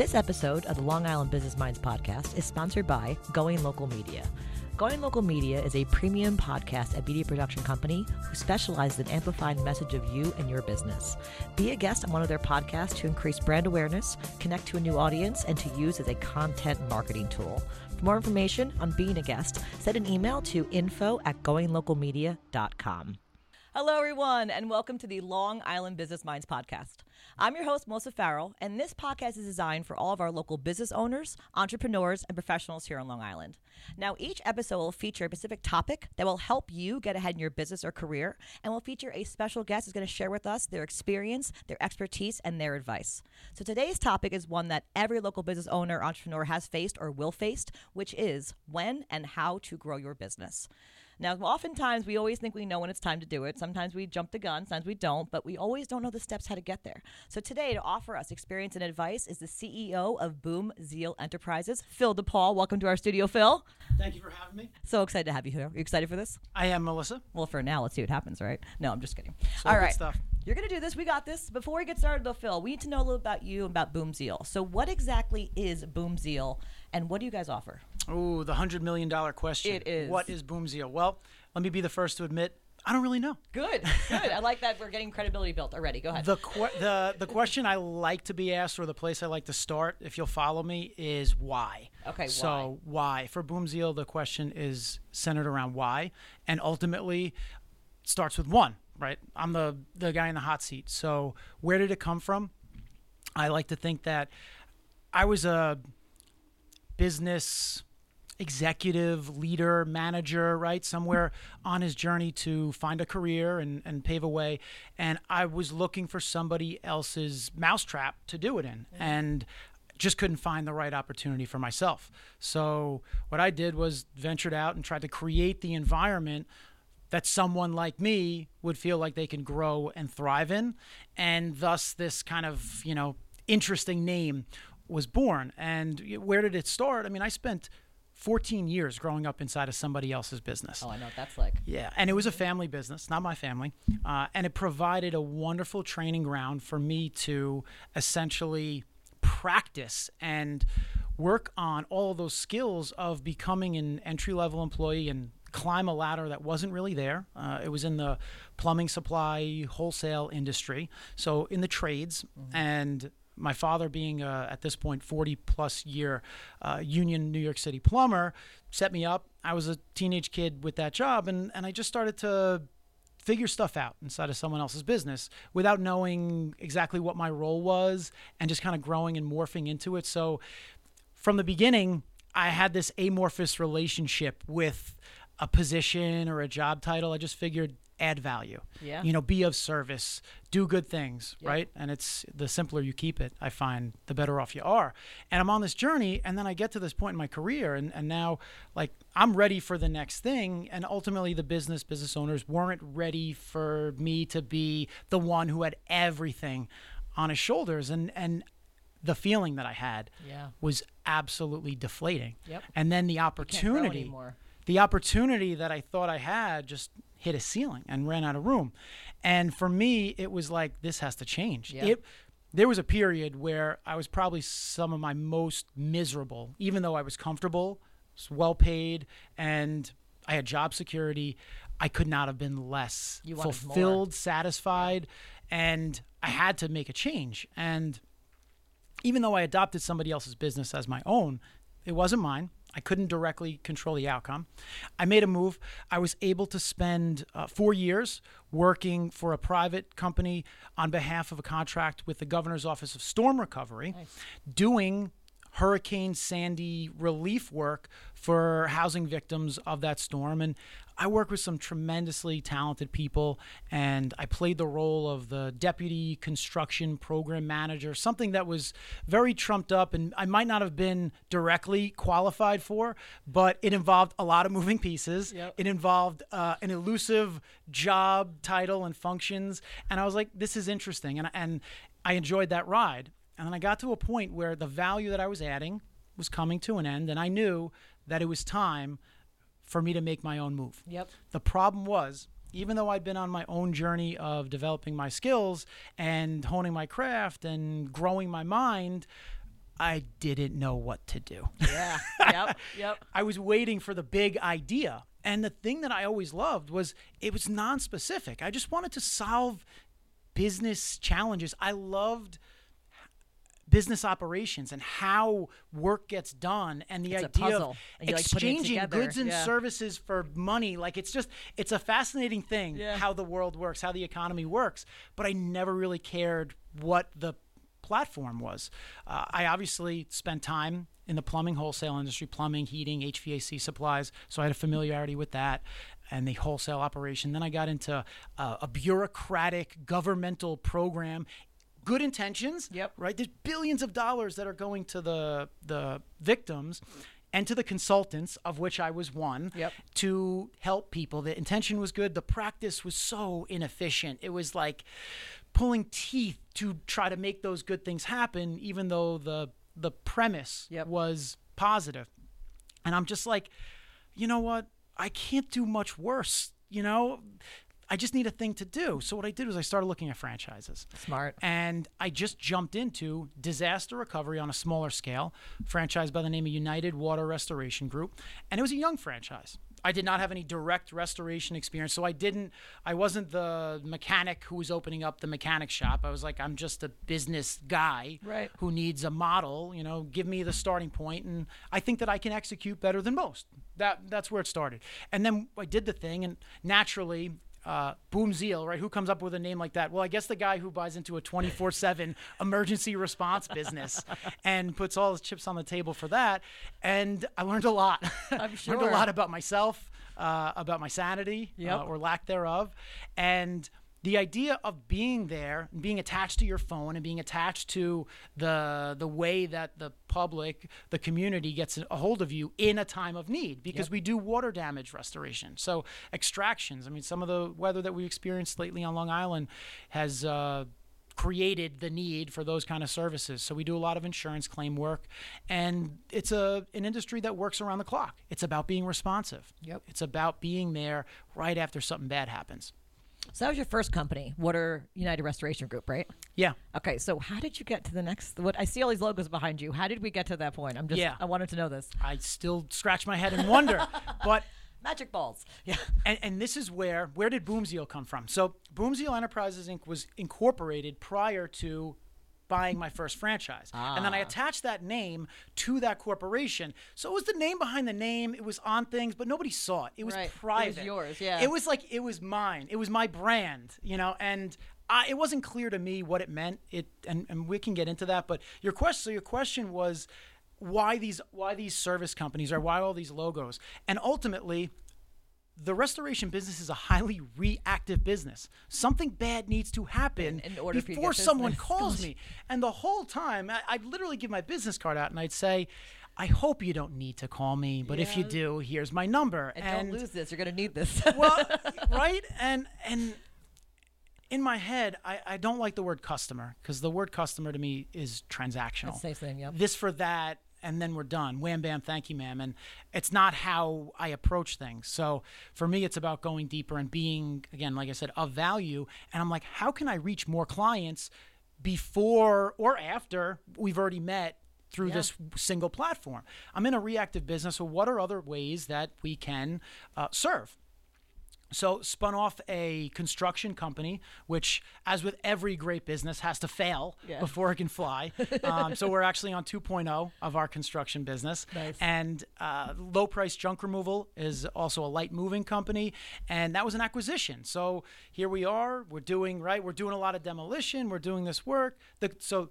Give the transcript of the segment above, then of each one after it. This episode of the Long Island Business Minds podcast is sponsored by Going Local Media. Going Local Media is a premium podcast and media production company who specializes in amplifying the message of you and your business. Be a guest on one of their podcasts to increase brand awareness, connect to a new audience, and to use as a content marketing tool. For more information on being a guest, send an email to info@goinglocalmedia.com. Hello, everyone, and welcome to the Long Island Business Minds podcast. I'm your host, Mosa Farrell, and this podcast is designed for all of our local business owners, entrepreneurs, and professionals here on Long Island. Now, each episode will feature a specific topic that will help you get ahead in your business or career, and will feature a special guest who's going to share with us their experience, their expertise, and their advice. So today's topic is one that every local business owner or entrepreneur has faced or will face, which is when and how to grow your business. Now, oftentimes, we always think we know when it's time to do it. Sometimes we jump the gun, sometimes we don't, but we always don't know the steps how to get there. So today, to offer us experience and advice is the CEO of Boomzeal Enterprises, Phil DePaul. Welcome to our studio, Phil. Thank you for having me. So excited to have you here. Are you excited for this? I am, Melissa. Well, for now, let's see what happens, right? No, I'm just kidding. So all right. Good stuff. You're going to do this. We got this. Before we get started, though, Phil, we need to know a little about you and about Boomzeal. So what exactly is Boomzeal, and what do you guys offer? Oh, the $100 million question. It is. What is Boomzeal? Well, let me be the first to admit, I don't really know. Good. I like that we're getting credibility built already. Go ahead. The question I like to be asked, or the place I like to start, if you'll follow me, is why. Okay, why? So why? For Boomzeal, the question is centered around why, and ultimately starts with one. Right? I'm the guy in the hot seat. So where did it come from? I like to think that I was a business executive, leader, manager, right? Somewhere on his journey to find a career and pave a way. And I was looking for somebody else's mousetrap to do it in. Mm-hmm. And just couldn't find the right opportunity for myself. So what I did was ventured out and tried to create the environment that someone like me would feel like they can grow and thrive in. And thus this kind of, interesting name was born. And where did it start? I mean, I spent 14 years growing up inside of somebody else's business. Oh, I know what that's like. Yeah, and it was a family business, not my family. And it provided a wonderful training ground for me to essentially practice and work on all those skills of becoming an entry-level employee and climb a ladder that wasn't really there. It was in the plumbing supply wholesale industry, so in the trades. Mm-hmm. And my father, being at this point 40 plus year union New York City plumber, set me up. I was a teenage kid with that job, and I just started to figure stuff out inside of someone else's business without knowing exactly what my role was, and just kind of growing and morphing into it. So from the beginning, I had this amorphous relationship with a position or a job title. I just figured add value, be of service, do good things, right? And it's the simpler you keep it, I find, the better off you are. And I'm on this journey, and then I get to this point in my career, and now, like, I'm ready for the next thing. And ultimately, the business owners weren't ready for me to be the one who had everything on his shoulders. And the feeling that I had was absolutely deflating. Yep. And then the opportunity that I thought I had just hit a ceiling and ran out of room. And for me, it was like, this has to change. Yeah. There was a period where I was probably some of my most miserable, even though I was comfortable, was well paid, and I had job security. I could not have been less fulfilled, satisfied, and I had to make a change. And even though I adopted somebody else's business as my own, it wasn't mine. I couldn't directly control the outcome. I made a move. I was able to spend 4 years working for a private company on behalf of a contract with the Governor's Office of Storm Recovery, doing Hurricane Sandy relief work for housing victims of that storm. And I worked with some tremendously talented people, and I played the role of the deputy construction program manager, something that was very trumped up and I might not have been directly qualified for, but it involved a lot of moving pieces. Yep. It involved an elusive job title and functions. And I was like, this is interesting. And I enjoyed that ride. And then I got to a point where the value that I was adding was coming to an end, and I knew that it was time for me to make my own move. Yep. The problem was, even though I'd been on my own journey of developing my skills and honing my craft and growing my mind, I didn't know what to do. Yeah. Yep. I was waiting for the big idea. And the thing that I always loved was it was non-specific. I just wanted to solve business challenges. I loved business operations and how work gets done, and the idea of exchanging goods and services for money. Like, it's just, it's a fascinating thing, how the world works, how the economy works. But I never really cared what the platform was. I obviously spent time in the plumbing wholesale industry, plumbing, heating, HVAC supplies. So I had a familiarity with that and the wholesale operation. Then I got into a bureaucratic governmental program. Good intentions, right? There's billions of dollars that are going to the victims and to the consultants, of which I was one, to help people. The intention was good. The practice was so inefficient. It was like pulling teeth to try to make those good things happen, even though the premise was positive. And I'm just like, you know what? I can't do much worse, you know? I just need a thing to do. So what I did was I started looking at franchises. Smart. And I just jumped into disaster recovery on a smaller scale, franchised by the name of United Water Restoration Group. And it was a young franchise. I did not have any direct restoration experience. So I wasn't the mechanic who was opening up the mechanic shop. I was like, I'm just a business guy who needs a model, you know, give me the starting point. And I think that I can execute better than most. That's where it started. And then I did the thing, and naturally, Boomzeal, right? Who comes up with a name like that? Well, I guess the guy who buys into a 24/7 emergency response business and puts all his chips on the table for that. And I learned a lot. I'm sure. Learned a lot about myself, about my sanity, or lack thereof. And the idea of being there, being attached to your phone and being attached to the way that the public, the community gets a hold of you in a time of need, because we do water damage restoration. So extractions, I mean, some of the weather that we experienced lately on Long Island has created the need for those kind of services. So we do a lot of insurance claim work, and it's an industry that works around the clock. It's about being responsive. Yep. It's about being there right after something bad happens. So that was your first company, Water United Restoration Group, right? Yeah. Okay, so how did you get to the next? What I see all these logos behind you. How did we get to that point? I wanted to know this. I still scratch my head and wonder, but magic balls. Yeah. And this is where did Boomzeal come from? So Boomzeal Enterprises Inc. was incorporated prior to buying my first franchise. And then I attached that name to that corporation. So it was the name behind the name. It was on things, but nobody saw it. It was private. It was yours, yeah. It was like, it was mine. It was my brand, you know, and it wasn't clear to me what it meant. And we can get into that, but your question was why these service companies, or why all these logos? And ultimately, the restoration business is a highly reactive business. Something bad needs to happen before someone calls me. And the whole time, I'd literally give my business card out and I'd say, I hope you don't need to call me, but if you do, here's my number. And don't lose this, you're gonna need this. Well, right? And in my head, I don't like the word customer, because the word customer to me is transactional. That's the same, yep. This for that, and then we're done. Wham, bam, thank you, ma'am. And it's not how I approach things. So for me, it's about going deeper and being, again, like I said, of value. And I'm like, how can I reach more clients before or after we've already met through this single platform? I'm in a reactive business, so what are other ways that we can serve? So spun off a construction company, which, as with every great business, has to fail before it can fly. So we're actually on 2.0 of our construction business. Nice. And Low Price Junk Removal is also a light moving company. And that was an acquisition. So here we are. We're doing a lot of demolition. We're doing this work. So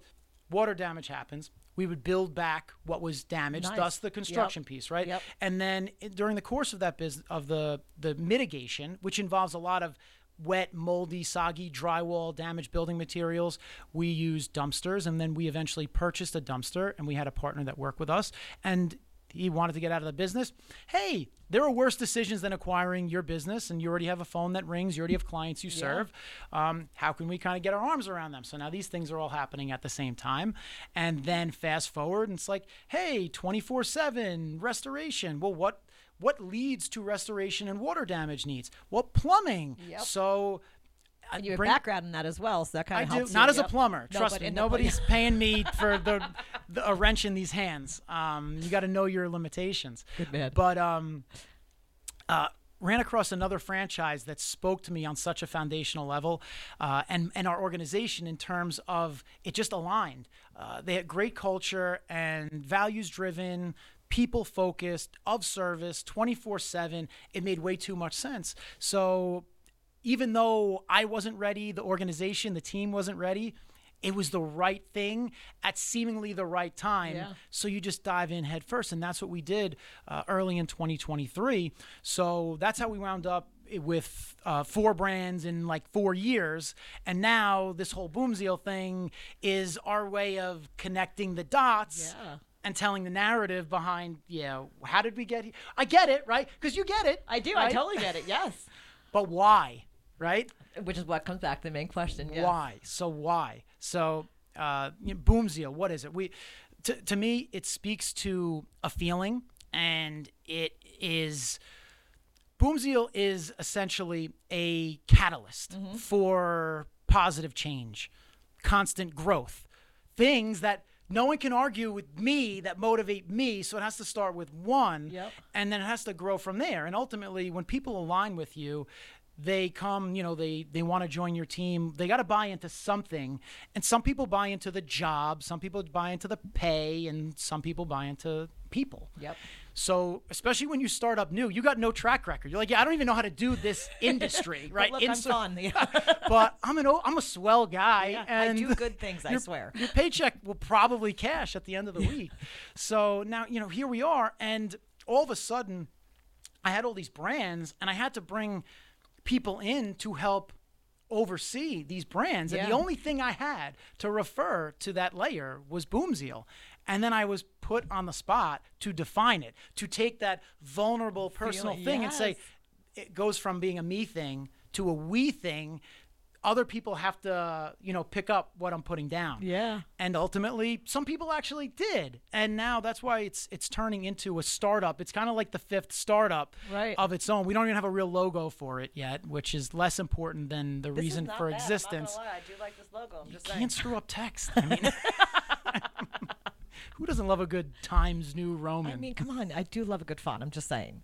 water damage happens. We would build back what was damaged, thus the construction piece, right? Yep. And then during the course of that the mitigation, which involves a lot of wet, moldy, soggy, drywall, damaged building materials, we used dumpsters, and then we eventually purchased a dumpster, and we had a partner that worked with us, and he wanted to get out of the business. Hey, there are worse decisions than acquiring your business, and you already have a phone that rings. You already have clients you serve. How can we kind of get our arms around them? So now these things are all happening at the same time. And then fast forward, and it's like, hey, 24/7 restoration. Well, what leads to restoration and water damage needs? Well, plumbing. Yep. So You have a background in that as well, so that kind of helps. I do. Not as a plumber. Trust me. Nobody's paying me for a wrench in these hands. You got to know your limitations. Good man. But ran across another franchise that spoke to me on such a foundational level, and our organization in terms of it just aligned. They had great culture and values-driven, people-focused, of service, 24/7. It made way too much sense. So even though I wasn't ready, the organization, the team wasn't ready, it was the right thing at seemingly the right time. Yeah. So you just dive in head first. And that's what we did early in 2023. So that's how we wound up with 4 brands in like 4 years. And now this whole Boomzeal thing is our way of connecting the dots. Yeah. And telling the narrative behind, how did we get here? I get it, right? Because you get it. I do. Right? I totally get it. Yes. But why, right? Which is what comes back to the main question. Yeah. Why? So Boomzeal, what is it? To me, it speaks to a feeling, and it is Boomzeal is essentially a catalyst for positive change, constant growth, things that no one can argue with me that motivate me, so it has to start with one, and then it has to grow from there. And ultimately, when people align with you, they come, they want to join your team. They got to buy into something. And some people buy into the job, some people buy into the pay, and some people buy into people. Yep. So especially when you start up new, you got no track record. You're like, I don't even know how to do this industry, right? But look, I'm gone. But I'm a swell guy. Yeah, and I do good things, I swear. Your paycheck will probably cash at the end of the week. So now, here we are. And all of a sudden, I had all these brands, and I had to bring people in to help oversee these brands. And the only thing I had to refer to that layer was Boomzeal. And then I was put on the spot to define it, to take that vulnerable personal thing and say, it goes from being a me thing to a we thing. Other people have to, pick up what I'm putting down. Yeah. And ultimately, some people actually did. And now that's why it's turning into a startup. It's kind of like the 5th startup of its own. We don't even have a real logo for it yet, which is less important than the reason for existence. I'm not gonna lie. I do like this logo. I'm just saying. You can't screw up text. Who doesn't love a good Times New Roman? Come on. I do love a good font. I'm just saying.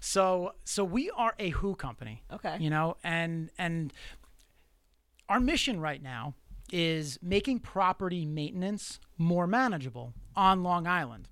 So we are a who company. Okay. And our mission right now is making property maintenance more manageable on Long Island.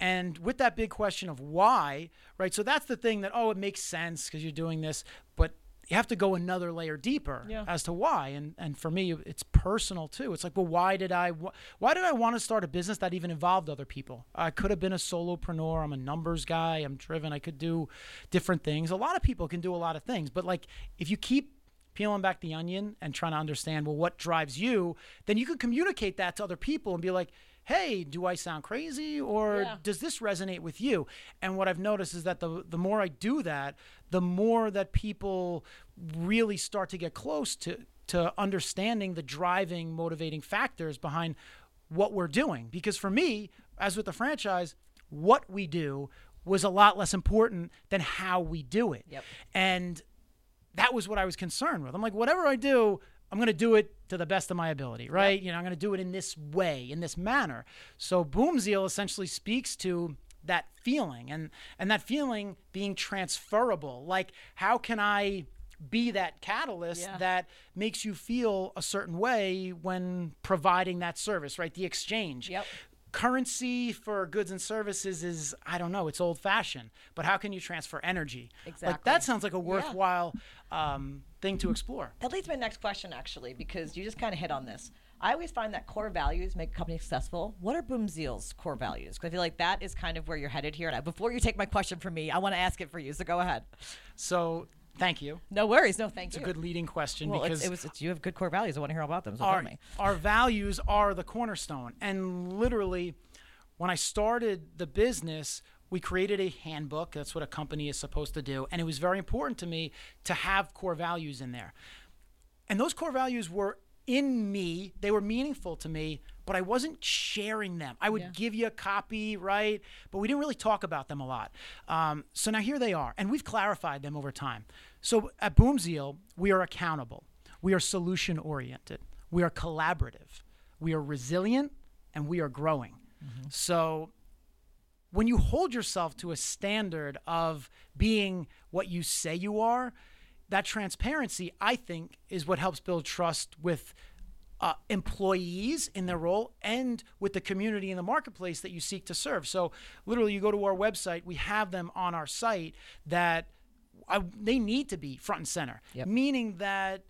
And with that big question of why, right? So that's the thing that, it makes sense because you're doing this, but you have to go another layer deeper as to why. And for me, it's personal too. It's like, why did I want to start a business that even involved other people? I could have been a solopreneur. I'm a numbers guy. I'm driven. I could do different things. A lot of people can do a lot of things, but like if you keep peeling back the onion and trying to understand, what drives you, then you could communicate that to other people and be like, hey, do I sound crazy or does this resonate with you? And what I've noticed is that the more I do that, the more that people really start to get close to understanding the driving, motivating factors behind what we're doing. Because for me, as with the franchise, what we do was a lot less important than how we do it. Yep. And that was what I was concerned with. I'm like, whatever I do, I'm going to do it to the best of my ability, right? Yep. I'm going to do it in this way, in this manner. So Boomzeal essentially speaks to that feeling and that feeling being transferable. Like, how can I be that catalyst that makes you feel a certain way when providing that service, right? The exchange. Yep. Currency for goods and services is, it's old fashioned, but how can you transfer energy? Exactly. Like that sounds like a worthwhile thing to explore. That leads to my next question actually, because you just kind of hit on this. I always find that core values make a company successful. What are Boomzeal's core values? Because I feel like that is kind of where you're headed here. And before you take my question from me, I want to ask it for you. So go ahead. So thank you. No worries. No, thank you. It's a good leading question. Well, because you have good core values. I want to hear all about them. So tell me. Our values are the cornerstone. And literally, when I started the business, we created a handbook. That's what a company is supposed to do. And it was very important to me to have core values in there. And those core values were in me. They were meaningful to me, but I wasn't sharing them. I would give you a copy, right? But we didn't really talk about them a lot. So now here they are, and we've clarified them over time. So at Boomzeal, we are accountable. We are solution-oriented. We are collaborative. We are resilient, and we are growing. Mm-hmm. So when you hold yourself to a standard of being what you say you are, that transparency, I think, is what helps build trust with employees in their role and with the community in the marketplace that you seek to serve. So literally, you go to our website, we have them on our site that they need to be front and center, yep. meaning that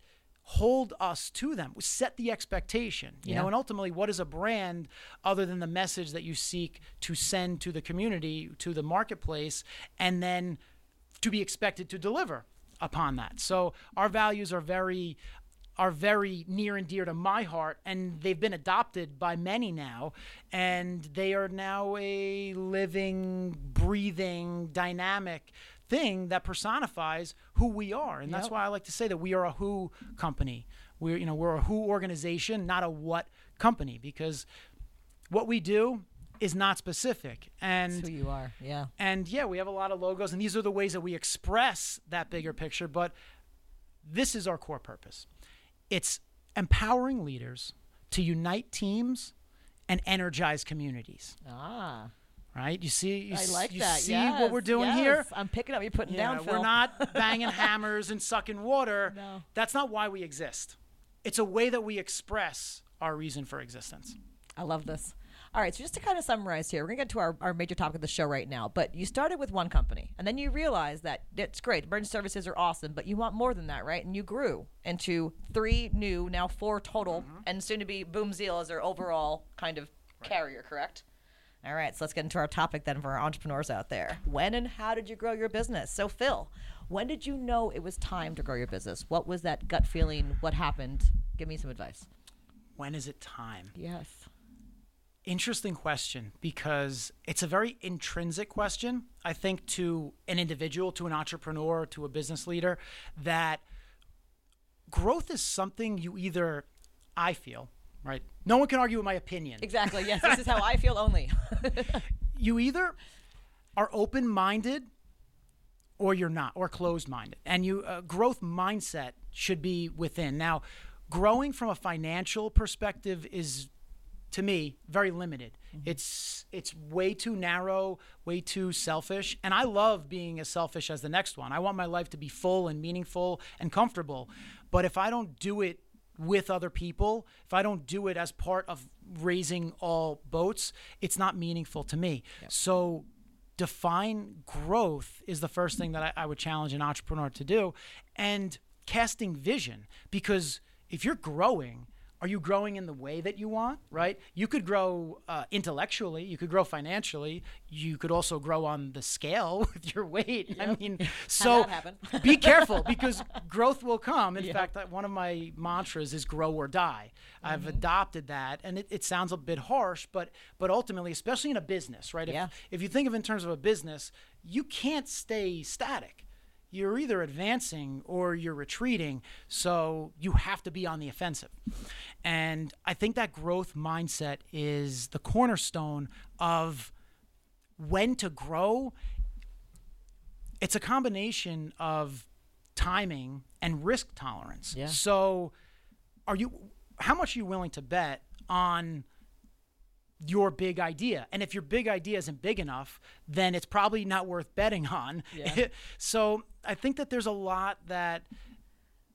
hold us to them. We set the expectation, you yeah. know, and ultimately, what is a brand other than the message that you seek to send to the community, to the marketplace, and then to be expected to deliver upon that. So our values are very near and dear to my heart, and they've been adopted by many now, and they are now a living, breathing, dynamic thing that personifies who we are. And yep. that's why I like to say that we are a who company. We're a who organization, not a what company, because what we do is not specific. And that's who you are. Yeah. And yeah, we have a lot of logos, and these are the ways that we express that bigger picture, but this is our core purpose. It's empowering leaders to unite teams and energize communities. Ah. Right? You see yes, what we're doing yes. here? I'm picking up. You're putting down, Phil. We're not banging hammers and sucking water. No. That's not why we exist. It's a way that we express our reason for existence. I love this. All right, so just to kind of summarize here, we're going to get to our major topic of the show right now, but you started with one company, and then you realized that it's great, emergency services are awesome, but you want more than that, right? And you grew into 3 new, now 4 total, mm-hmm. and soon to be Boomzeal as their overall kind of right. carrier, correct? All right, so let's get into our topic then for our entrepreneurs out there. When and how did you grow your business? So Phil, when did you know it was time to grow your business? What was that gut feeling? What happened? Give me some advice. When is it time? Yes. Interesting question, because it's a very intrinsic question, I think, to an individual, to an entrepreneur, to a business leader, that growth is something you either, I feel, right? No one can argue with my opinion. Exactly, yes, this is how I feel only. You either are open-minded or you're not, or closed-minded. And you growth mindset should be within. Now, growing from a financial perspective is, to me, very limited. Mm-hmm. It's way too narrow, way too selfish. And I love being as selfish as the next one. I want my life to be full and meaningful and comfortable. But if I don't do it with other people, if I don't do it as part of raising all boats, it's not meaningful to me. Yep. So define growth is the first thing that I would challenge an entrepreneur to do. And casting vision, because if you're growing, are you growing in the way that you want, right? You could grow intellectually, you could grow financially, you could also grow on the scale with your weight. Yep. I mean, so be careful, because growth will come. In yep. fact, one of my mantras is grow or die. Mm-hmm. I've adopted that, and it sounds a bit harsh, but ultimately, especially in a business, right? Yeah. If you think of it in terms of a business, you can't stay static. You're either advancing or you're retreating, so you have to be on the offensive. And I think that growth mindset is the cornerstone of when to grow. It's a combination of timing and risk tolerance. Yeah. So how much are you willing to bet on your big idea? And if your big idea isn't big enough, then it's probably not worth betting on. Yeah. So I think that there's a lot that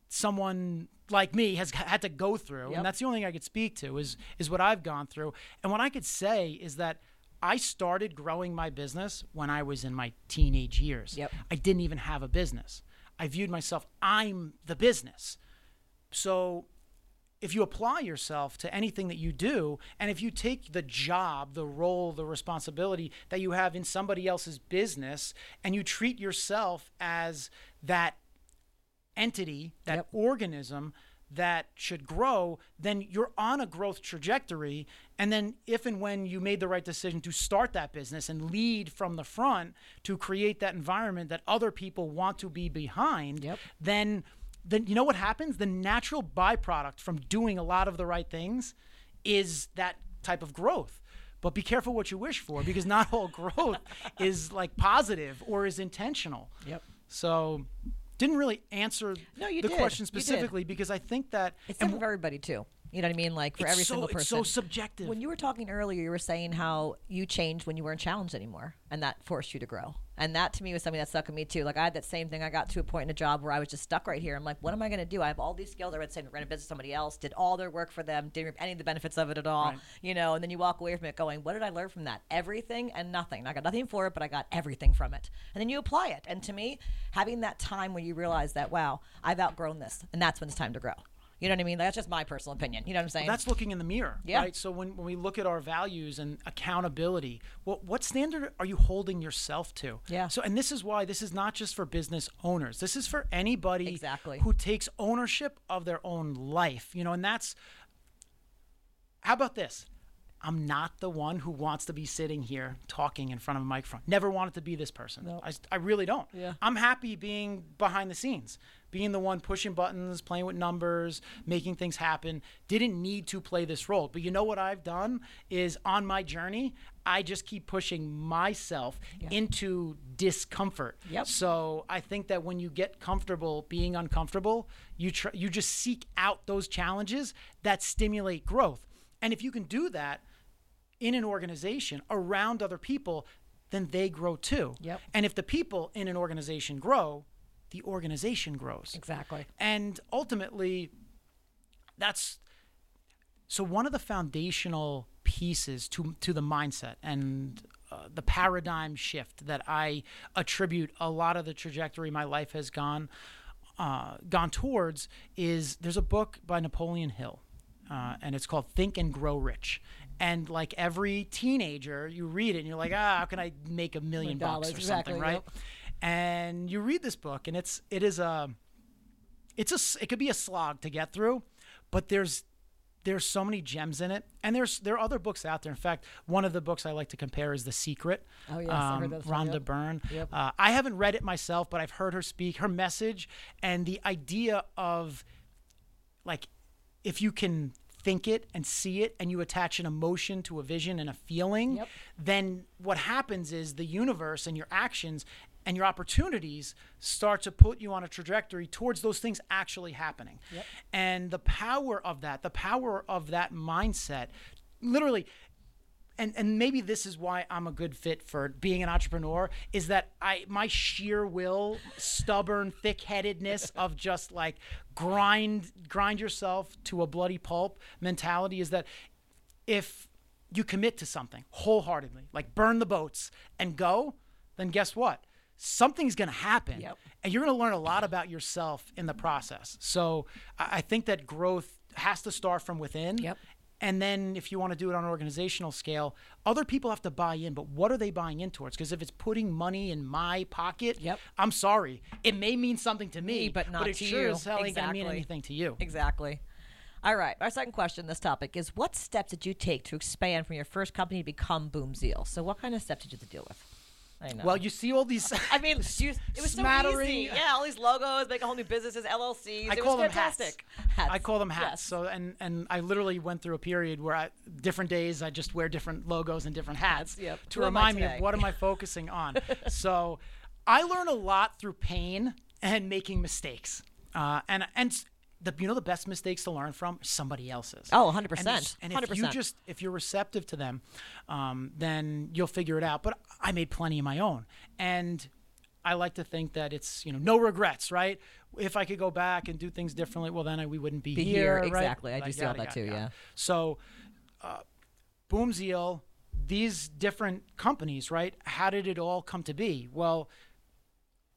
someone like me has had to go through. Yep. And that's the only thing I could speak to is what I've gone through. And what I could say is that I started growing my business when I was in my teenage years. Yep. I didn't even have a business. I viewed myself, I'm the business. So if you apply yourself to anything that you do, and if you take the job, the role, the responsibility that you have in somebody else's business, and you treat yourself as that entity, that yep. organism that should grow, then you're on a growth trajectory. And then if and when you made the right decision to start that business and lead from the front to create that environment that other people want to be behind, yep. Then you know what happens? The natural byproduct from doing a lot of the right things is that type of growth. But be careful what you wish for, because not all growth is like positive or is intentional. Yep. So didn't really answer the question specifically, because I think that it's different for everybody too. You know what I mean? Like for every single person. It's so subjective. When you were talking earlier, you were saying how you changed when you weren't challenged anymore, and that forced you to grow. And that to me was something that stuck with me too. Like I had that same thing. I got to a point in a job where I was just stuck right here. I'm like, what am I going to do? I have all these skills. I ran a business somebody else, did all their work for them, didn't reap any of the benefits of it at all. Right. You know, and then you walk away from it going, what did I learn from that? Everything and nothing. I got nothing for it, but I got everything from it. And then you apply it. And to me, having that time when you realize that, wow, I've outgrown this, and that's when it's time to grow. You know what I mean? That's just my personal opinion. You know what I'm saying? Well, that's looking in the mirror, right? So when we look at our values and accountability, what standard are you holding yourself to? Yeah. So, and this is why this is not just for business owners. This is for anybody who takes ownership of their own life. You know, and that's, how about this? I'm not the one who wants to be sitting here talking in front of a microphone. Never wanted to be this person. Nope. I really don't. Yeah. I'm happy being behind the scenes, being the one pushing buttons, playing with numbers, making things happen. Didn't need to play this role. But you know what I've done is on my journey, I just keep pushing myself into discomfort. Yep. So I think that when you get comfortable being uncomfortable, you just seek out those challenges that stimulate growth. And if you can do that in an organization around other people, then they grow too. Yep. And if the people in an organization grow, the organization grows. Exactly. And ultimately, so one of the foundational pieces to the mindset and the paradigm shift that I attribute a lot of the trajectory my life has gone towards is there's a book by Napoleon Hill. And it's called Think and Grow Rich. And like every teenager, you read it and you're like, how can I make $1 million or something, right? Yep. And you read this book and it could be a slog to get through, but there's so many gems in it. And there are other books out there. In fact, one of the books I like to compare is The Secret. Oh, yes, I heard that. Rhonda Byrne. Yep. I haven't read it myself, but I've heard her speak, her message, and the idea of like, if you can think it and see it and you attach an emotion to a vision and a feeling, then what happens is the universe and your actions and your opportunities start to put you on a trajectory towards those things actually happening. Yep. And the power of that mindset, literally, and maybe this is why I'm a good fit for being an entrepreneur, is that my sheer will, stubborn thick-headedness of just like grind yourself to a bloody pulp mentality is that if you commit to something wholeheartedly, like burn the boats and go, then guess what? Something's going to happen. Yep. And you're going to learn a lot about yourself in the process. So I think that growth has to start from within. Yep. And then if you want to do it on an organizational scale, other people have to buy in, but what are they buying in towards? Because if it's putting money in my pocket, I'm sorry. It may mean something to me, but it sure as hell ain't going to mean anything to you. Exactly. All right. Our second question in this topic is, what steps did you take to expand from your first company to become Boomzeal? So what kind of steps did you have to deal with? I know. Well, you see all these. I mean, it was so easy. Yeah, all these logos, make a whole new businesses, LLCs. I call them hats. Yes. So, and I literally went through a period where different days I just wear different logos and different hats to remind me of what am I focusing on. So, I learn a lot through pain and making mistakes, and. The best mistakes to learn from are somebody else's. Oh, 100%. And if you're receptive to them, then you'll figure it out. But I made plenty of my own. And I like to think that it's, no regrets, right? If I could go back and do things differently, well, then we wouldn't be here, right? Exactly. I do see all that too, yeah. So Boomzeal, these different companies, right? How did it all come to be? Well,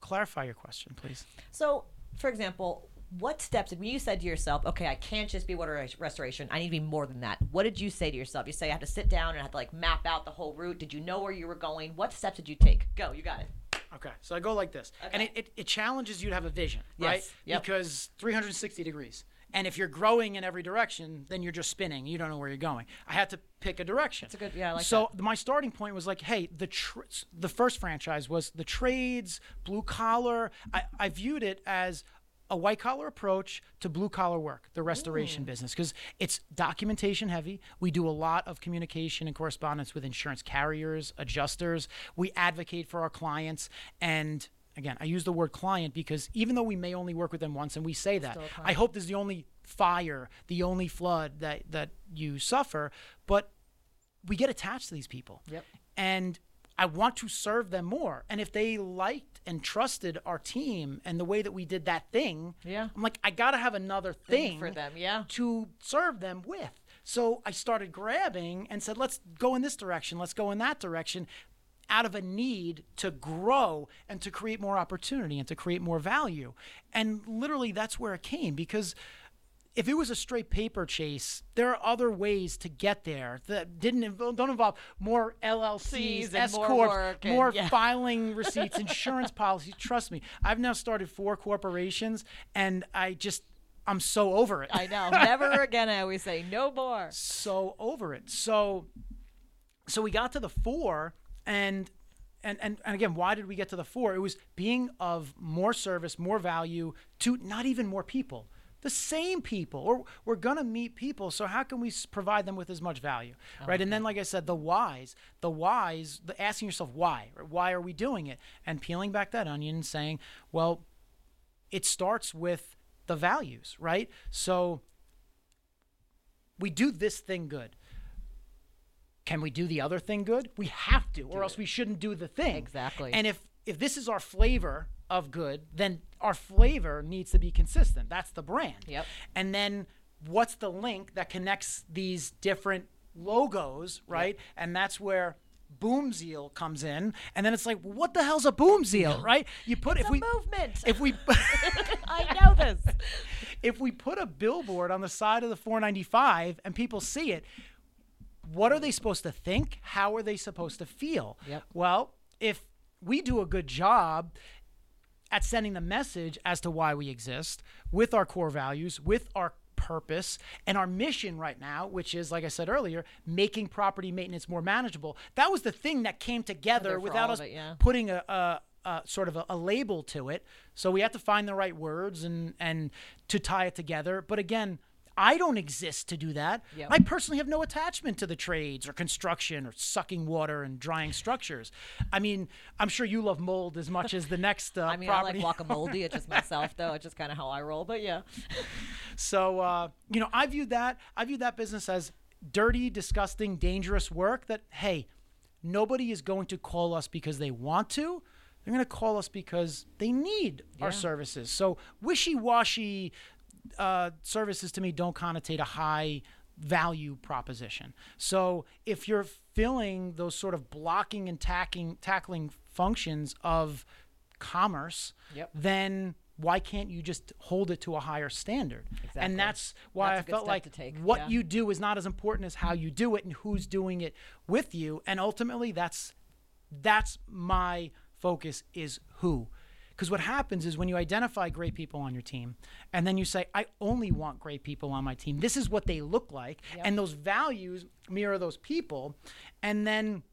clarify your question, please. So, for example, what steps, when you said to yourself, okay, I can't just be water restoration, I need to be more than that. What did you say to yourself? You say, I have to sit down and I have to like map out the whole route. Did you know where you were going? What steps did you take? Go, you got it. Okay, so I go like this. Okay. And it challenges you to have a vision, right? Yes. Yep. Because 360 degrees. And if you're growing in every direction, then you're just spinning. You don't know where you're going. I had to pick a direction. That's a good, yeah, I like so that. So my starting point was like, hey, the first franchise was the trades, blue collar. I viewed it as a white-collar approach to blue-collar work, the restoration business, because it's documentation heavy. We do a lot of communication and correspondence with insurance carriers, adjusters. We advocate for our clients, and Again, I use the word client because even though we may only work with them once, and we say that, I hope this is the only fire, the only flood that you suffer, but we get attached to these people. Yep. And I want to serve them more. And if they liked and trusted our team and the way that we did that thing, yeah. I'm like, I got to have another thing for them, yeah, to serve them with. So I started grabbing and said, let's go in this direction. Let's go in that direction, out of a need to grow and to create more opportunity and to create more value. And literally that's where it came, because if it was a straight paper chase, there are other ways to get there that don't involve more LLCs, S-Corps, more filing receipts, insurance policies. Trust me, I've now started 4 corporations, and I'm so over it. I know. Never again, I always say, no more. So over it. So we got to the 4, and again, why did we get to the 4? It was being of more service, more value to not even more people. The same people, or we're going to meet people, so how can we provide them with as much value, right? And then, like I said, the asking yourself why, right? Why are we doing it? And peeling back that onion and saying, well, it starts with the values, right? So we do this thing good. Can we do the other thing good? We have to, or else we shouldn't do the thing. Exactly. And if this is our flavor of good, then our flavor needs to be consistent. That's the brand. Yep. And then what's the link that connects these different logos, right? Yep. And that's where Boomzeal comes in. And then it's like, what the hell's a Boomzeal, right? You put it's if a we movement. If we I know this. If we put a billboard on the side of the 495 and people see it, what are they supposed to think? How are they supposed to feel? Yep. Well, if we do a good job at sending the message as to why we exist, with our core values, with our purpose and our mission right now, which is, like I said earlier, making property maintenance more manageable. That was the thing that came together without us putting a sort of a label to it. So we have to find the right words and to tie it together. But again, I don't exist to do that. Yep. I personally have no attachment to the trades or construction or sucking water and drying structures. I mean, I'm sure you love mold as much as the next I mean, property. I like guacamole. It's just myself, though. It's just kind of how I roll, but yeah. So, I viewed that business as dirty, disgusting, dangerous work that, hey, nobody is going to call us because they want to. They're going to call us because they need our services. So wishy-washy services to me don't connotate a high value proposition. So if you're filling those sort of blocking and tackling functions of commerce, then why can't you just hold it to a higher standard? Exactly. And that's why I felt like what you do is not as important as how you do it and who's doing it with you. And ultimately that's my focus, is who. Because what happens is when you identify great people on your team and then you say, I only want great people on my team. This is what they look like. Yep. And those values mirror those people. And then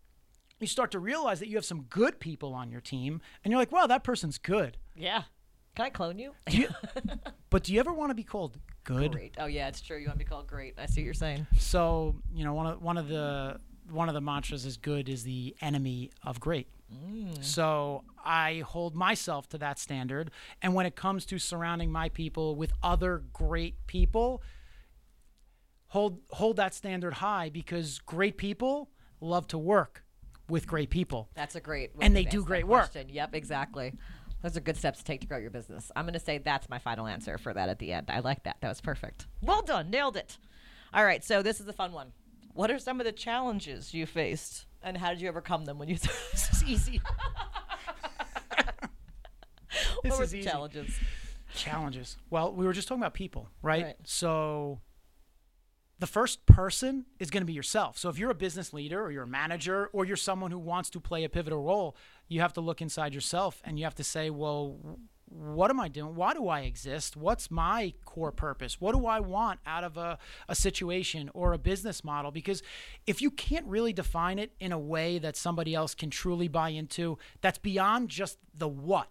you start to realize that you have some good people on your team. And you're like, wow, that person's good. Yeah. Can I clone you? But do you ever want to be called good? Great. Oh, yeah, it's true. You want to be called great. I see what you're saying. So, you know, one of the mantras is good is the enemy of great. So I hold myself to that standard. And when it comes to surrounding my people with other great people, hold that standard high, because great people love to work with great people. That's a great way. And they do great work. Yep, exactly. Those are good steps to take to grow your business. I'm going to say that's my final answer for that at the end. I like that. That was perfect. Well done. Nailed it. All right. So this is a fun one. What are some of the challenges you faced? And how did you overcome them when you thought this is easy? What were the challenges? Challenges. Well, we were just talking about people, right? So the first person is going to be yourself. So if you're a business leader or you're a manager or you're someone who wants to play a pivotal role, you have to look inside yourself and you have to say, well, what am I doing? Why do I exist? What's my core purpose? What do I want out of a situation or a business model? Because if you can't really define it in a way that somebody else can truly buy into, that's beyond just the what,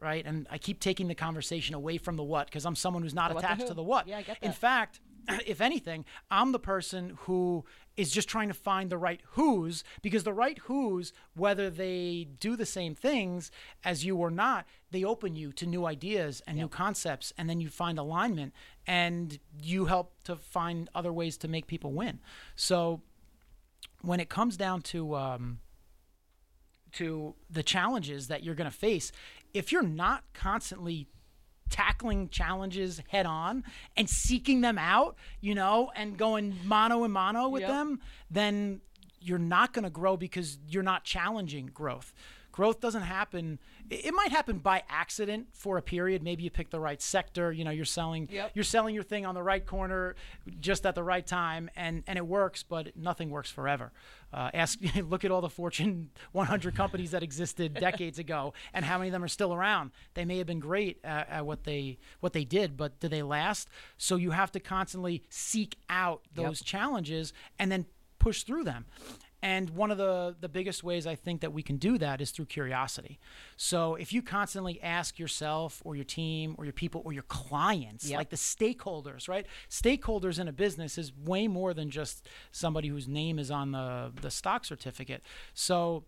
right? And I keep taking the conversation away from the what, because I'm someone who's not attached to the what. Yeah, I get that. In fact, if anything, I'm the person who is just trying to find the right who's, because the right who's, whether they do the same things as you or not, they open you to new ideas and new concepts, and then you find alignment and you help to find other ways to make people win. So when it comes down to the challenges that you're going to face, if you're not constantly tackling challenges head on and seeking them out, you know, and going mano and mano with them, then you're not going to grow, because you're not challenging growth. Growth doesn't happen. It might happen by accident for a period. Maybe you pick the right sector. You know, you're selling your thing on the right corner, just at the right time, and it works. But nothing works forever. Look at all the Fortune 100 companies that existed decades ago, and how many of them are still around. They may have been great at what they did, but do they last? So you have to constantly seek out those challenges and then push through them. And one of the biggest ways I think that we can do that is through curiosity. So if you constantly ask yourself or your team or your people or your clients, like the stakeholders, right? Stakeholders in a business is way more than just somebody whose name is on the stock certificate. So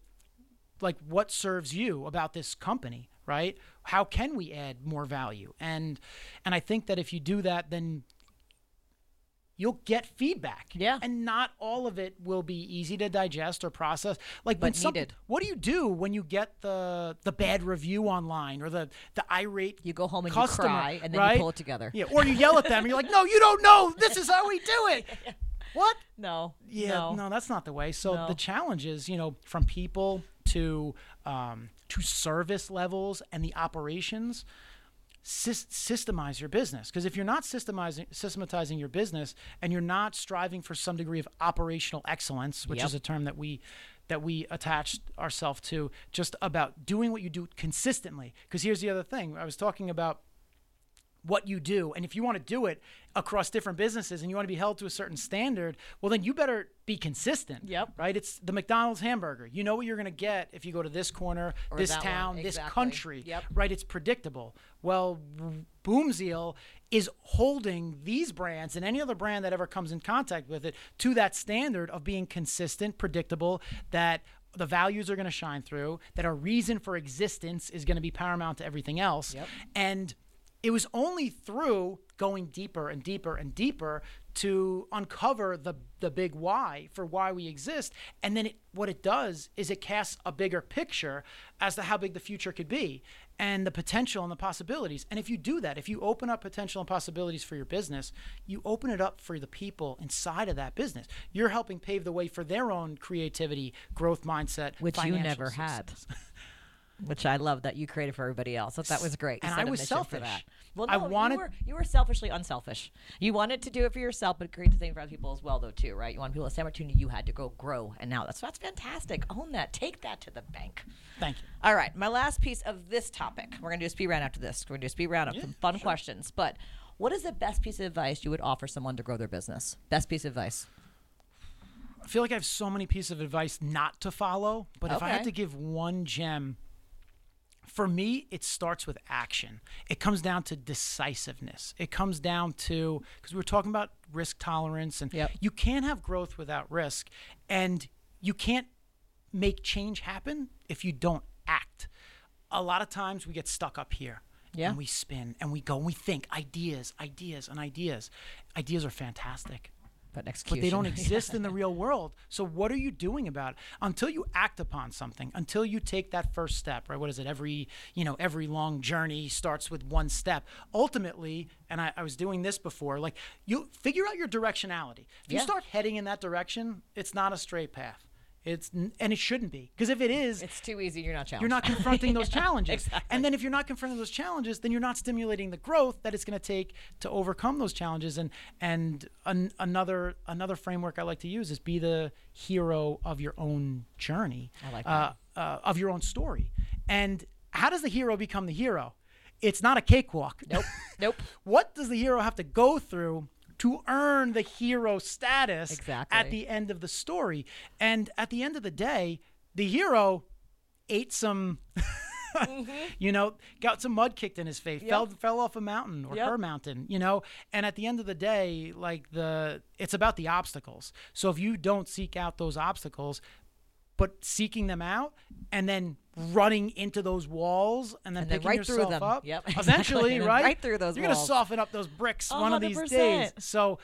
like, what serves you about this company, right? How can we add more value? And I think that if you do that, then you'll get feedback. Yeah. And not all of it will be easy to digest or process. Like, but needed. What do you do when you get the bad review online, or the irate customer? You go home and you cry, and then you pull it together. Yeah. Or you yell at them and you're like, no, you don't know. This is how we do it. What? No. Yeah. No, that's not the way. So the challenge is, you know, from people to service levels and the operations. Systemize your business, because if you're not systematizing your business, and you're not striving for some degree of operational excellence, which is a term that we attached ourselves to, just about doing what you do consistently. Because here's the other thing I was talking about, what you do, and if you want to do it across different businesses and you want to be held to a certain standard, well, then you better be consistent. Yep. Right? It's the McDonald's hamburger. You know what you're going to get if you go to this corner, or this town, this country. Yep. Right? It's predictable. Well, Boomzeal is holding these brands and any other brand that ever comes in contact with it to that standard of being consistent, predictable, that the values are going to shine through, that our reason for existence is going to be paramount to everything else. Yep. And it was only through going deeper and deeper and deeper to uncover the big why for why we exist. And then what it does is it casts a bigger picture as to how big the future could be, and the potential and the possibilities. And if you do that, if you open up potential and possibilities for your business, you open it up for the people inside of that business. You're helping pave the way for their own creativity, growth mindset, which you never had. Which I love that you created for everybody else. That was great. And I was selfish. For that. Well, no, you were selfishly unselfish. You wanted to do it for yourself, but create the same for other people as well, though, too, right? You wanted people to stand opportunity. You had to go grow, and now that's fantastic. Own that. Take that to the bank. Thank you. All right, my last piece of this topic. We're gonna do a speed round after this. We're gonna do a speed round of some fun questions. But what is the best piece of advice you would offer someone to grow their business? Best piece of advice. I feel like I have so many pieces of advice not to follow, but if I had to give one gem. For me, it starts with action. It comes down to decisiveness. It comes down to, because we were talking about risk tolerance, and you can't have growth without risk, and you can't make change happen if you don't act. A lot of times we get stuck up here. Yeah. And we spin and we go and we think ideas. Ideas are fantastic. But they don't exist in the real world. So what are you doing about it? Until you act upon something, until you take that first step, right? What is it? Every long journey starts with one step. Ultimately, and I was doing this before, like, you figure out your directionality. If you start heading in that direction, it's not a straight path. And it shouldn't be, because if it is, it's too easy. You're not challenged. You're not confronting those challenges. Exactly. And then if you're not confronting those challenges, then you're not stimulating the growth that it's going to take to overcome those challenges. And another framework I like to use is be the hero of your own journey. I like that. Of your own story. And how does the hero become the hero? It's not a cakewalk. Nope. What does the hero have to go through to earn the hero status at the end of the story? And at the end of the day, the hero ate some You know, got some mud kicked in his face, fell off a mountain or her mountain, you know. And at the end of the day, like it's about the obstacles. So if you don't seek out those obstacles, but seeking them out and then running into those walls and then picking right yourself through them. Up. Yep. Eventually, right? Right through those You're going to soften up those bricks 100%. One of these days. So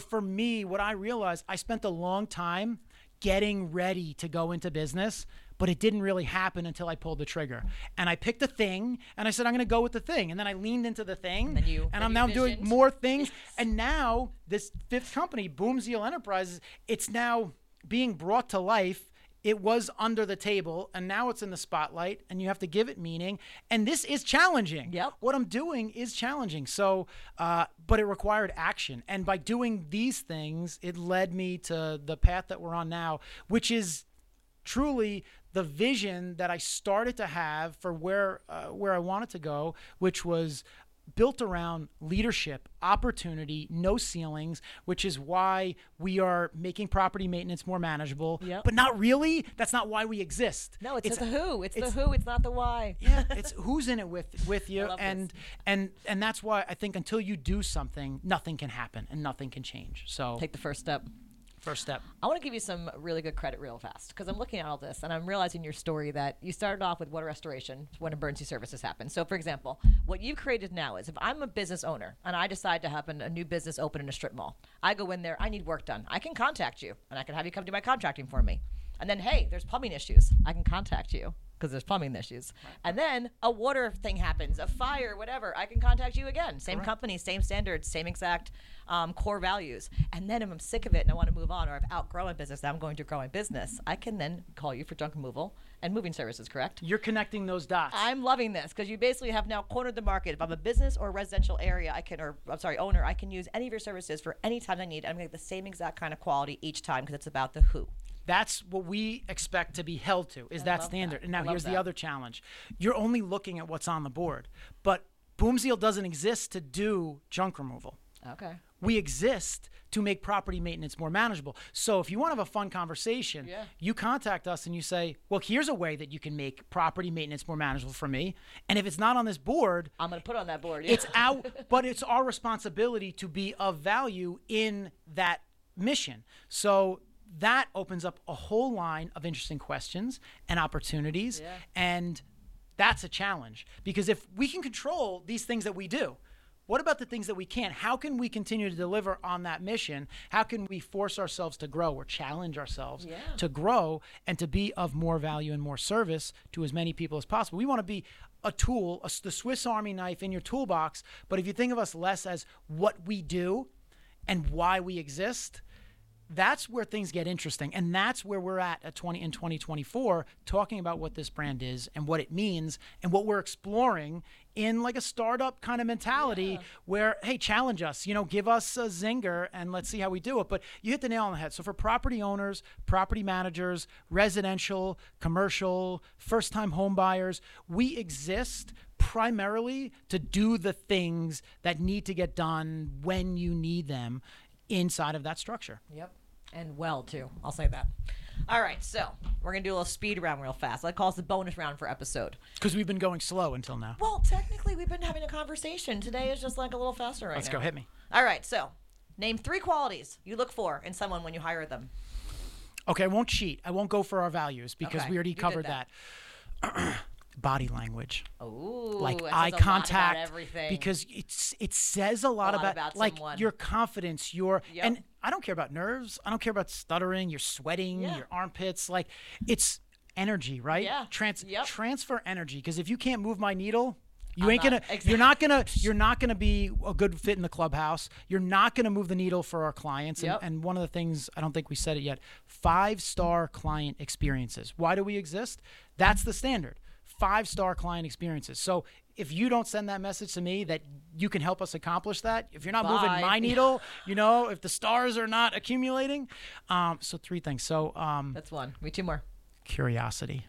for me, what I realized, I spent a long time getting ready to go into business, but it didn't really happen until I pulled the trigger. And I picked a thing and I said, I'm going to go with the thing. And then I leaned into the thing and I'm now doing more things. And now this fifth company, Boomzeal Enterprises, it's now being brought to life. It was under the table, and now it's in the spotlight, and you have to give it meaning. And this is challenging. Yep. What I'm doing is challenging. So, but it required action. And by doing these things, it led me to the path that we're on now, which is truly the vision that I started to have for where I wanted to go, which was built around leadership, opportunity, no ceilings, which is why we are making property maintenance more manageable, but not really. That's not why we exist. No, it's the who. It's the who. It's not the why. Yeah, it's who's in it with you. And that's why I think until you do something, nothing can happen and nothing can change. So take the first step. I want to give you some really good credit real fast because I'm looking at all this and I'm realizing your story that you started off with water restoration when emergency services happen. So, for example, what you've created now is if I'm a business owner and I decide to have a new business open in a strip mall, I go in there, I need work done. I can contact you and I can have you come do my contracting for me. And then, hey, there's plumbing issues. I can contact you because there's plumbing issues. Right. And then a water thing happens, a fire, whatever. I can contact you again. Same company, same standards, same exact core values. And then if I'm sick of it and I want to move on or I've outgrown my business, now I'm going to grow my business, I can then call you for junk removal and moving services, correct? You're connecting those dots. I'm loving this because you basically have now cornered the market. If I'm a business or residential area, owner, I can use any of your services for any time I need. I'm going to get the same exact kind of quality each time because it's about the who. That's what we expect to be held to, is that standard. And now here's the other challenge. You're only looking at what's on the board. But Boomzeal doesn't exist to do junk removal. Okay. We exist to make property maintenance more manageable. So if you want to have a fun conversation, you contact us and you say, well, here's a way that you can make property maintenance more manageable for me. And if it's not on this board, I'm going to put it on that board. Yeah. It's out, but it's our responsibility to be of value in that mission. So that opens up a whole line of interesting questions and opportunities. Yeah. And that's a challenge because if we can control these things that we do, what about the things that we can't? How can we continue to deliver on that mission? How can we force ourselves to grow or challenge ourselves to grow and to be of more value and more service to as many people as possible? We want to be a tool, the Swiss Army knife in your toolbox. But if you think of us less as what we do and why we exist, that's where things get interesting, and that's where we're at 2024, talking about what this brand is and what it means and what we're exploring in like a startup kind of mentality where, hey, challenge us, give us a zinger and let's see how we do it. But you hit the nail on the head. So for property owners, property managers, residential, commercial, first-time home buyers, we exist primarily to do the things that need to get done when you need them inside of that structure. Yep. And well, too. I'll say that. All right. So we're going to do a little speed round real fast. I call this the bonus round for episode. Because we've been going slow until now. Well, technically, we've been having a conversation. Today is just like a little faster right now. Let's go. Hit me. All right. So name three qualities you look for in someone when you hire them. Okay. I won't cheat. I won't go for our values because we already covered that. Body language. Oh, like eye contact, because it says a lot about like someone. Your confidence, and I don't care about nerves. I don't care about stuttering, you're sweating, your armpits, like it's energy, right? Yeah. Transfer energy. Cause if you can't move my needle, you're not gonna be a good fit in the clubhouse. You're not gonna move the needle for our clients. Yep. And one of the things, I don't think we said it yet, 5-star client experiences. Why do we exist? That's the standard. 5-star client experiences. So if you don't send that message to me that you can help us accomplish that, if you're not moving my needle, if the stars are not accumulating. So three things. So that's one. We two more. Curiosity.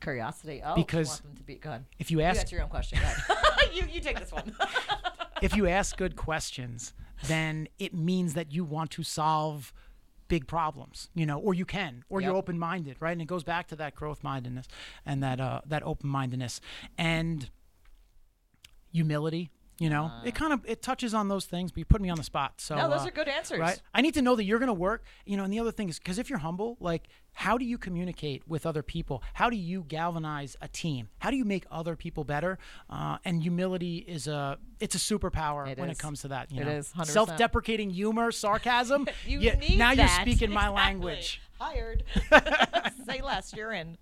Oh, because want them to be good. If you ask your own question, go ahead. you take this one. If you ask good questions, then it means that you want to solve big problems, you know, or you can, or you're open-minded, right? And it goes back to that growth-mindedness and that that open-mindedness and humility. You know, it kind of, it touches on those things, but you put me on the spot. So no, those are good answers. Right? I need to know that you're going to work, you know, and the other thing is, because if you're humble, like, how do you communicate with other people? How do you galvanize a team? How do you make other people better? And humility is it's a superpower when it comes to that. You know? Is 100%. Self-deprecating humor, sarcasm. you need now that. Now you're speaking my language. Hired. Say less, you're in.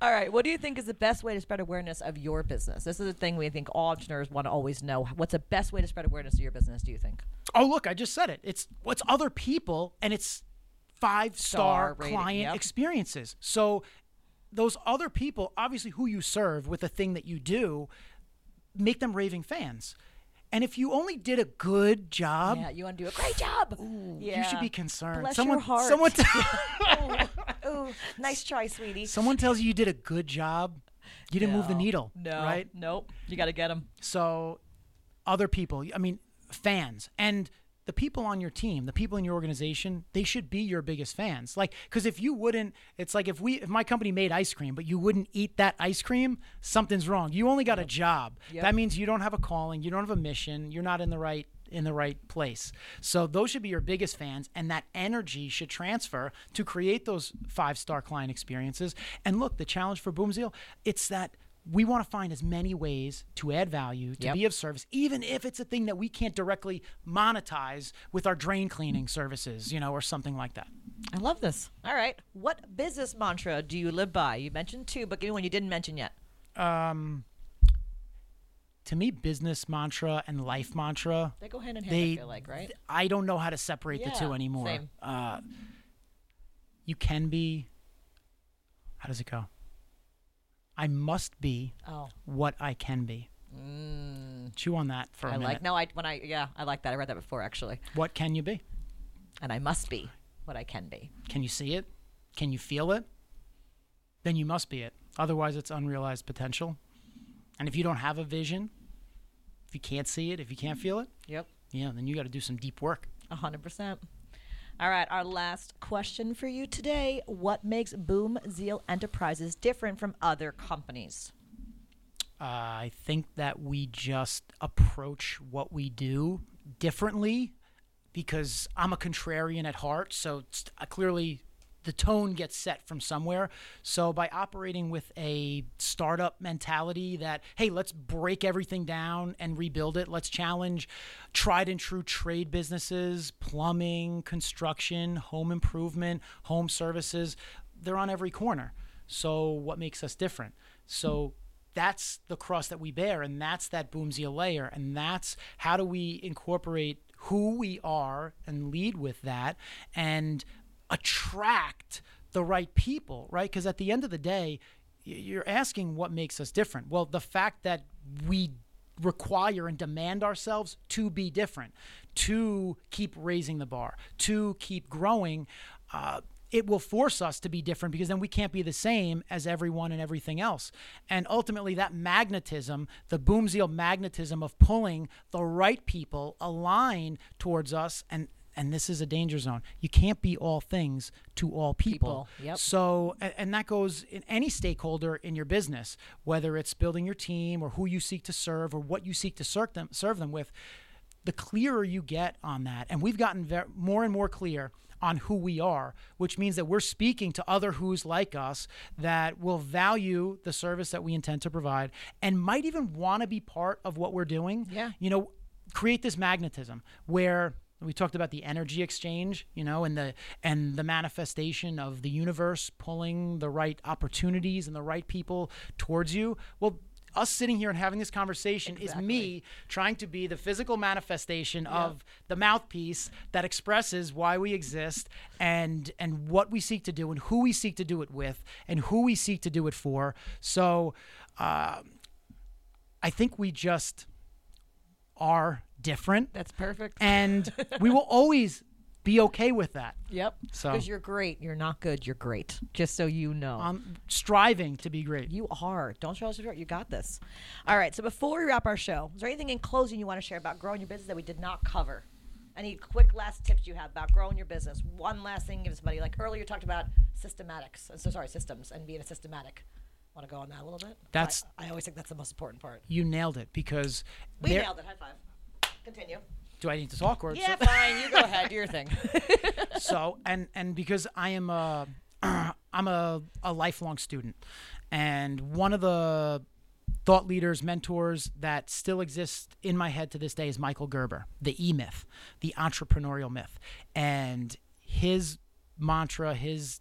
All right, what do you think is the best way to spread awareness of your business? This is the thing we think all entrepreneurs want to always know. What's the best way to spread awareness of your business, do you think? Oh, look, I just said it. It's other people, and it's 5-star client experiences. So those other people, obviously who you serve with the thing that you do, make them raving fans. And if you only did a good job, you want to do a great job. Ooh, yeah. You should be concerned. Bless your heart. Ooh, nice try, sweetie. Someone tells you did a good job, you didn't move the needle. No, right? Nope. You got to get them. So, other people. I mean, fans and the people on your team, the people in your organization, they should be your biggest fans. Like, because if you wouldn't, it's like if my company made ice cream, but you wouldn't eat that ice cream, something's wrong. You only got a job. Yep. That means you don't have a calling, you don't have a mission, you're not in the right place. So those should be your biggest fans, and that energy should transfer to create those 5-star client experiences. And look, the challenge for Boomzeal, it's that we want to find as many ways to add value, to be of service, even if it's a thing that we can't directly monetize with our drain cleaning services, you know, or something like that. I love this. All right. What business mantra do you live by? You mentioned two, but give me one you didn't mention yet. To me, business mantra and life mantra, they go hand in hand, I feel like, right? I don't know how to separate the two anymore. Same. You can be, how does it go? I must be what I can be. Mm. Chew on that for a minute. I like that. I read that before, actually. What can you be? And I must be what I can be. Can you see it? Can you feel it? Then you must be it. Otherwise, it's unrealized potential. And if you don't have a vision, if you can't see it, if you can't feel it, then you got to do some deep work. 100%. All right, our last question for you today. What makes Boomzeal Enterprises different from other companies? I think that we just approach what we do differently because I'm a contrarian at heart, so clearly the tone gets set from somewhere. So by operating with a startup mentality that, hey, let's break everything down and rebuild it. Let's challenge tried and true trade businesses, plumbing, construction, home improvement, home services. They're on every corner. So what makes us different? So that's the cross that we bear, and that's that Boomzeal layer, and that's how do we incorporate who we are and lead with that and attract the right people, right? Because at the end of the day, you're asking what makes us different. Well, the fact that we require and demand ourselves to be different, to keep raising the bar, to keep growing, it will force us to be different because then we can't be the same as everyone and everything else. And ultimately that magnetism, the Boomzeal magnetism of pulling the right people align towards us, and this is a danger zone. You can't be all things to all people. Yep. So, and that goes in any stakeholder in your business, whether it's building your team or who you seek to serve or what you seek to serve them with, the clearer you get on that. And we've gotten more and more clear on who we are, which means that we're speaking to other who's like us that will value the service that we intend to provide and might even want to be part of what we're doing. Yeah. You know, create this magnetism where we talked about the energy exchange, you know, and the manifestation of the universe pulling the right opportunities and the right people towards you. Well, us sitting here and having this conversation is me trying to be the physical manifestation of the mouthpiece that expresses why we exist and what we seek to do and who we seek to do it with and who we seek to do it for. So I think we just are different. That's perfect. And we will always be okay with that. Yep. So because you're great. You're not good. You're great. Just so you know. I'm striving to be great. You are. Don't show us your You got this. All right. So before we wrap our show, is there anything in closing you want to share about growing your business that we did not cover? I need quick last tips you have about growing your business. One last thing, give somebody, like earlier you talked about systems and being a systematic. Want to go on that a little bit? That's. I always think that's the most important part. You nailed it because. We nailed it. High five. Continue. Do I need to talk or? Yeah, fine. You go ahead. Do your thing. So, and because I am a lifelong student, and one of the thought leaders, mentors that still exist in my head to this day is Michael Gerber, the E-Myth, the entrepreneurial myth. And his mantra, his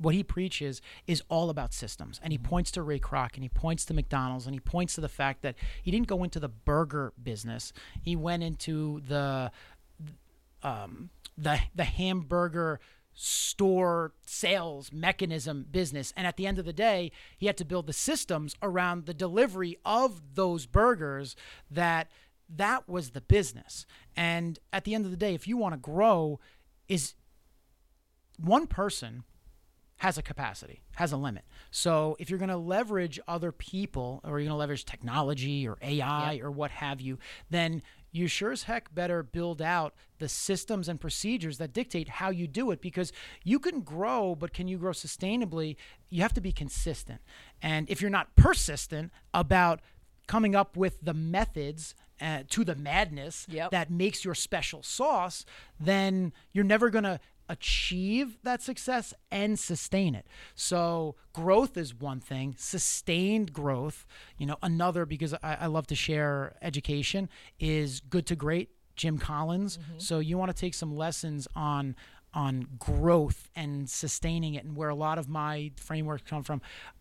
what he preaches is all about systems. And he points to Ray Kroc, and he points to McDonald's, and he points to the fact that he didn't go into the burger business. He went into the hamburger store sales mechanism business. And at the end of the day, he had to build the systems around the delivery of those burgers. That was the business. And at the end of the day, if you want to grow, is one person has a capacity, has a limit. So if you're going to leverage other people, or you're going to leverage technology or AI or what have you, then you sure as heck better build out the systems and procedures that dictate how you do it, because you can grow, but can you grow sustainably? You have to be consistent. And if you're not persistent about coming up with the methods to the madness that makes your special sauce, then you're never going to achieve that success and sustain it. So growth is one thing, sustained growth, another, because I love to share education, is Good to Great, Jim Collins. Mm-hmm. So you want to take some lessons on growth and sustaining it, and where a lot of my frameworks come from.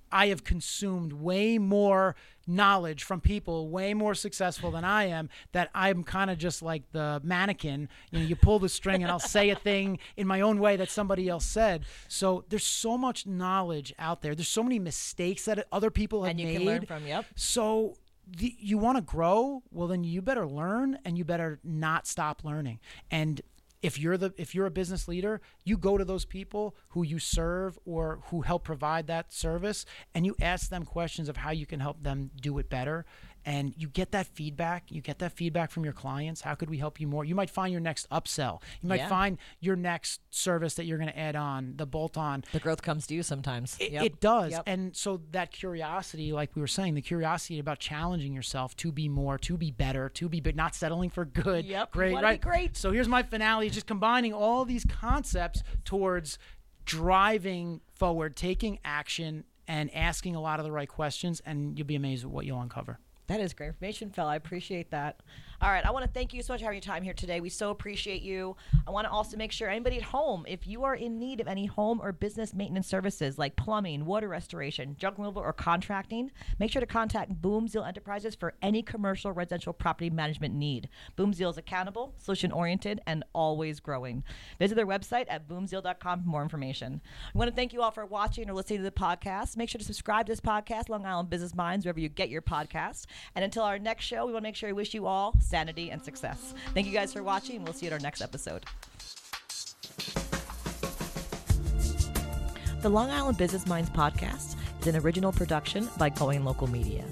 I have consumed way more knowledge from people way more successful than I am, that I'm kind of just like the mannequin. You pull the string and I'll say a thing in my own way that somebody else said. So there's so much knowledge out there. There's so many mistakes that other people have made. And you can learn from, So you want to grow? Well, then you better learn, and you better not stop learning. And if you're a business leader, you go to those people who you serve or who help provide that service, and you ask them questions of how you can help them do it better. And you get that feedback. You get that feedback from your clients. How could we help you more? You might find your next upsell. You might find your next service that you're going to add on, the bolt on. The growth comes to you sometimes. It does. Yep. And so that curiosity, like we were saying, the curiosity about challenging yourself to be more, to be better, to be but not settling for good. Yep. Great, right? Great. So here's my finale, just combining all these concepts towards driving forward, taking action, and asking a lot of the right questions, and you'll be amazed at what you'll uncover. That is great information, Phil. I appreciate that. All right. I want to thank you so much for having your time here today. We so appreciate you. I want to also make sure anybody at home, if you are in need of any home or business maintenance services like plumbing, water restoration, junk removal, or contracting, make sure to contact Boomzeal Enterprises for any commercial residential property management need. Boomzeal is accountable, solution-oriented, and always growing. Visit their website at boomzeal.com for more information. I want to thank you all for watching or listening to the podcast. Make sure to subscribe to this podcast, Long Island Business Minds, wherever you get your podcasts. And until our next show, we want to make sure we wish you all sanity and success. Thank you guys for watching. We'll see you at our next episode. The Long Island Business Minds podcast is an original production by Going Local Media.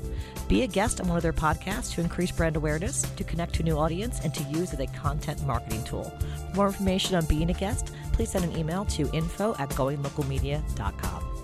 Be a guest on one of their podcasts to increase brand awareness, to connect to a new audience, and to use as a content marketing tool. For more information on being a guest, please send an email to info@goinglocalmedia.com.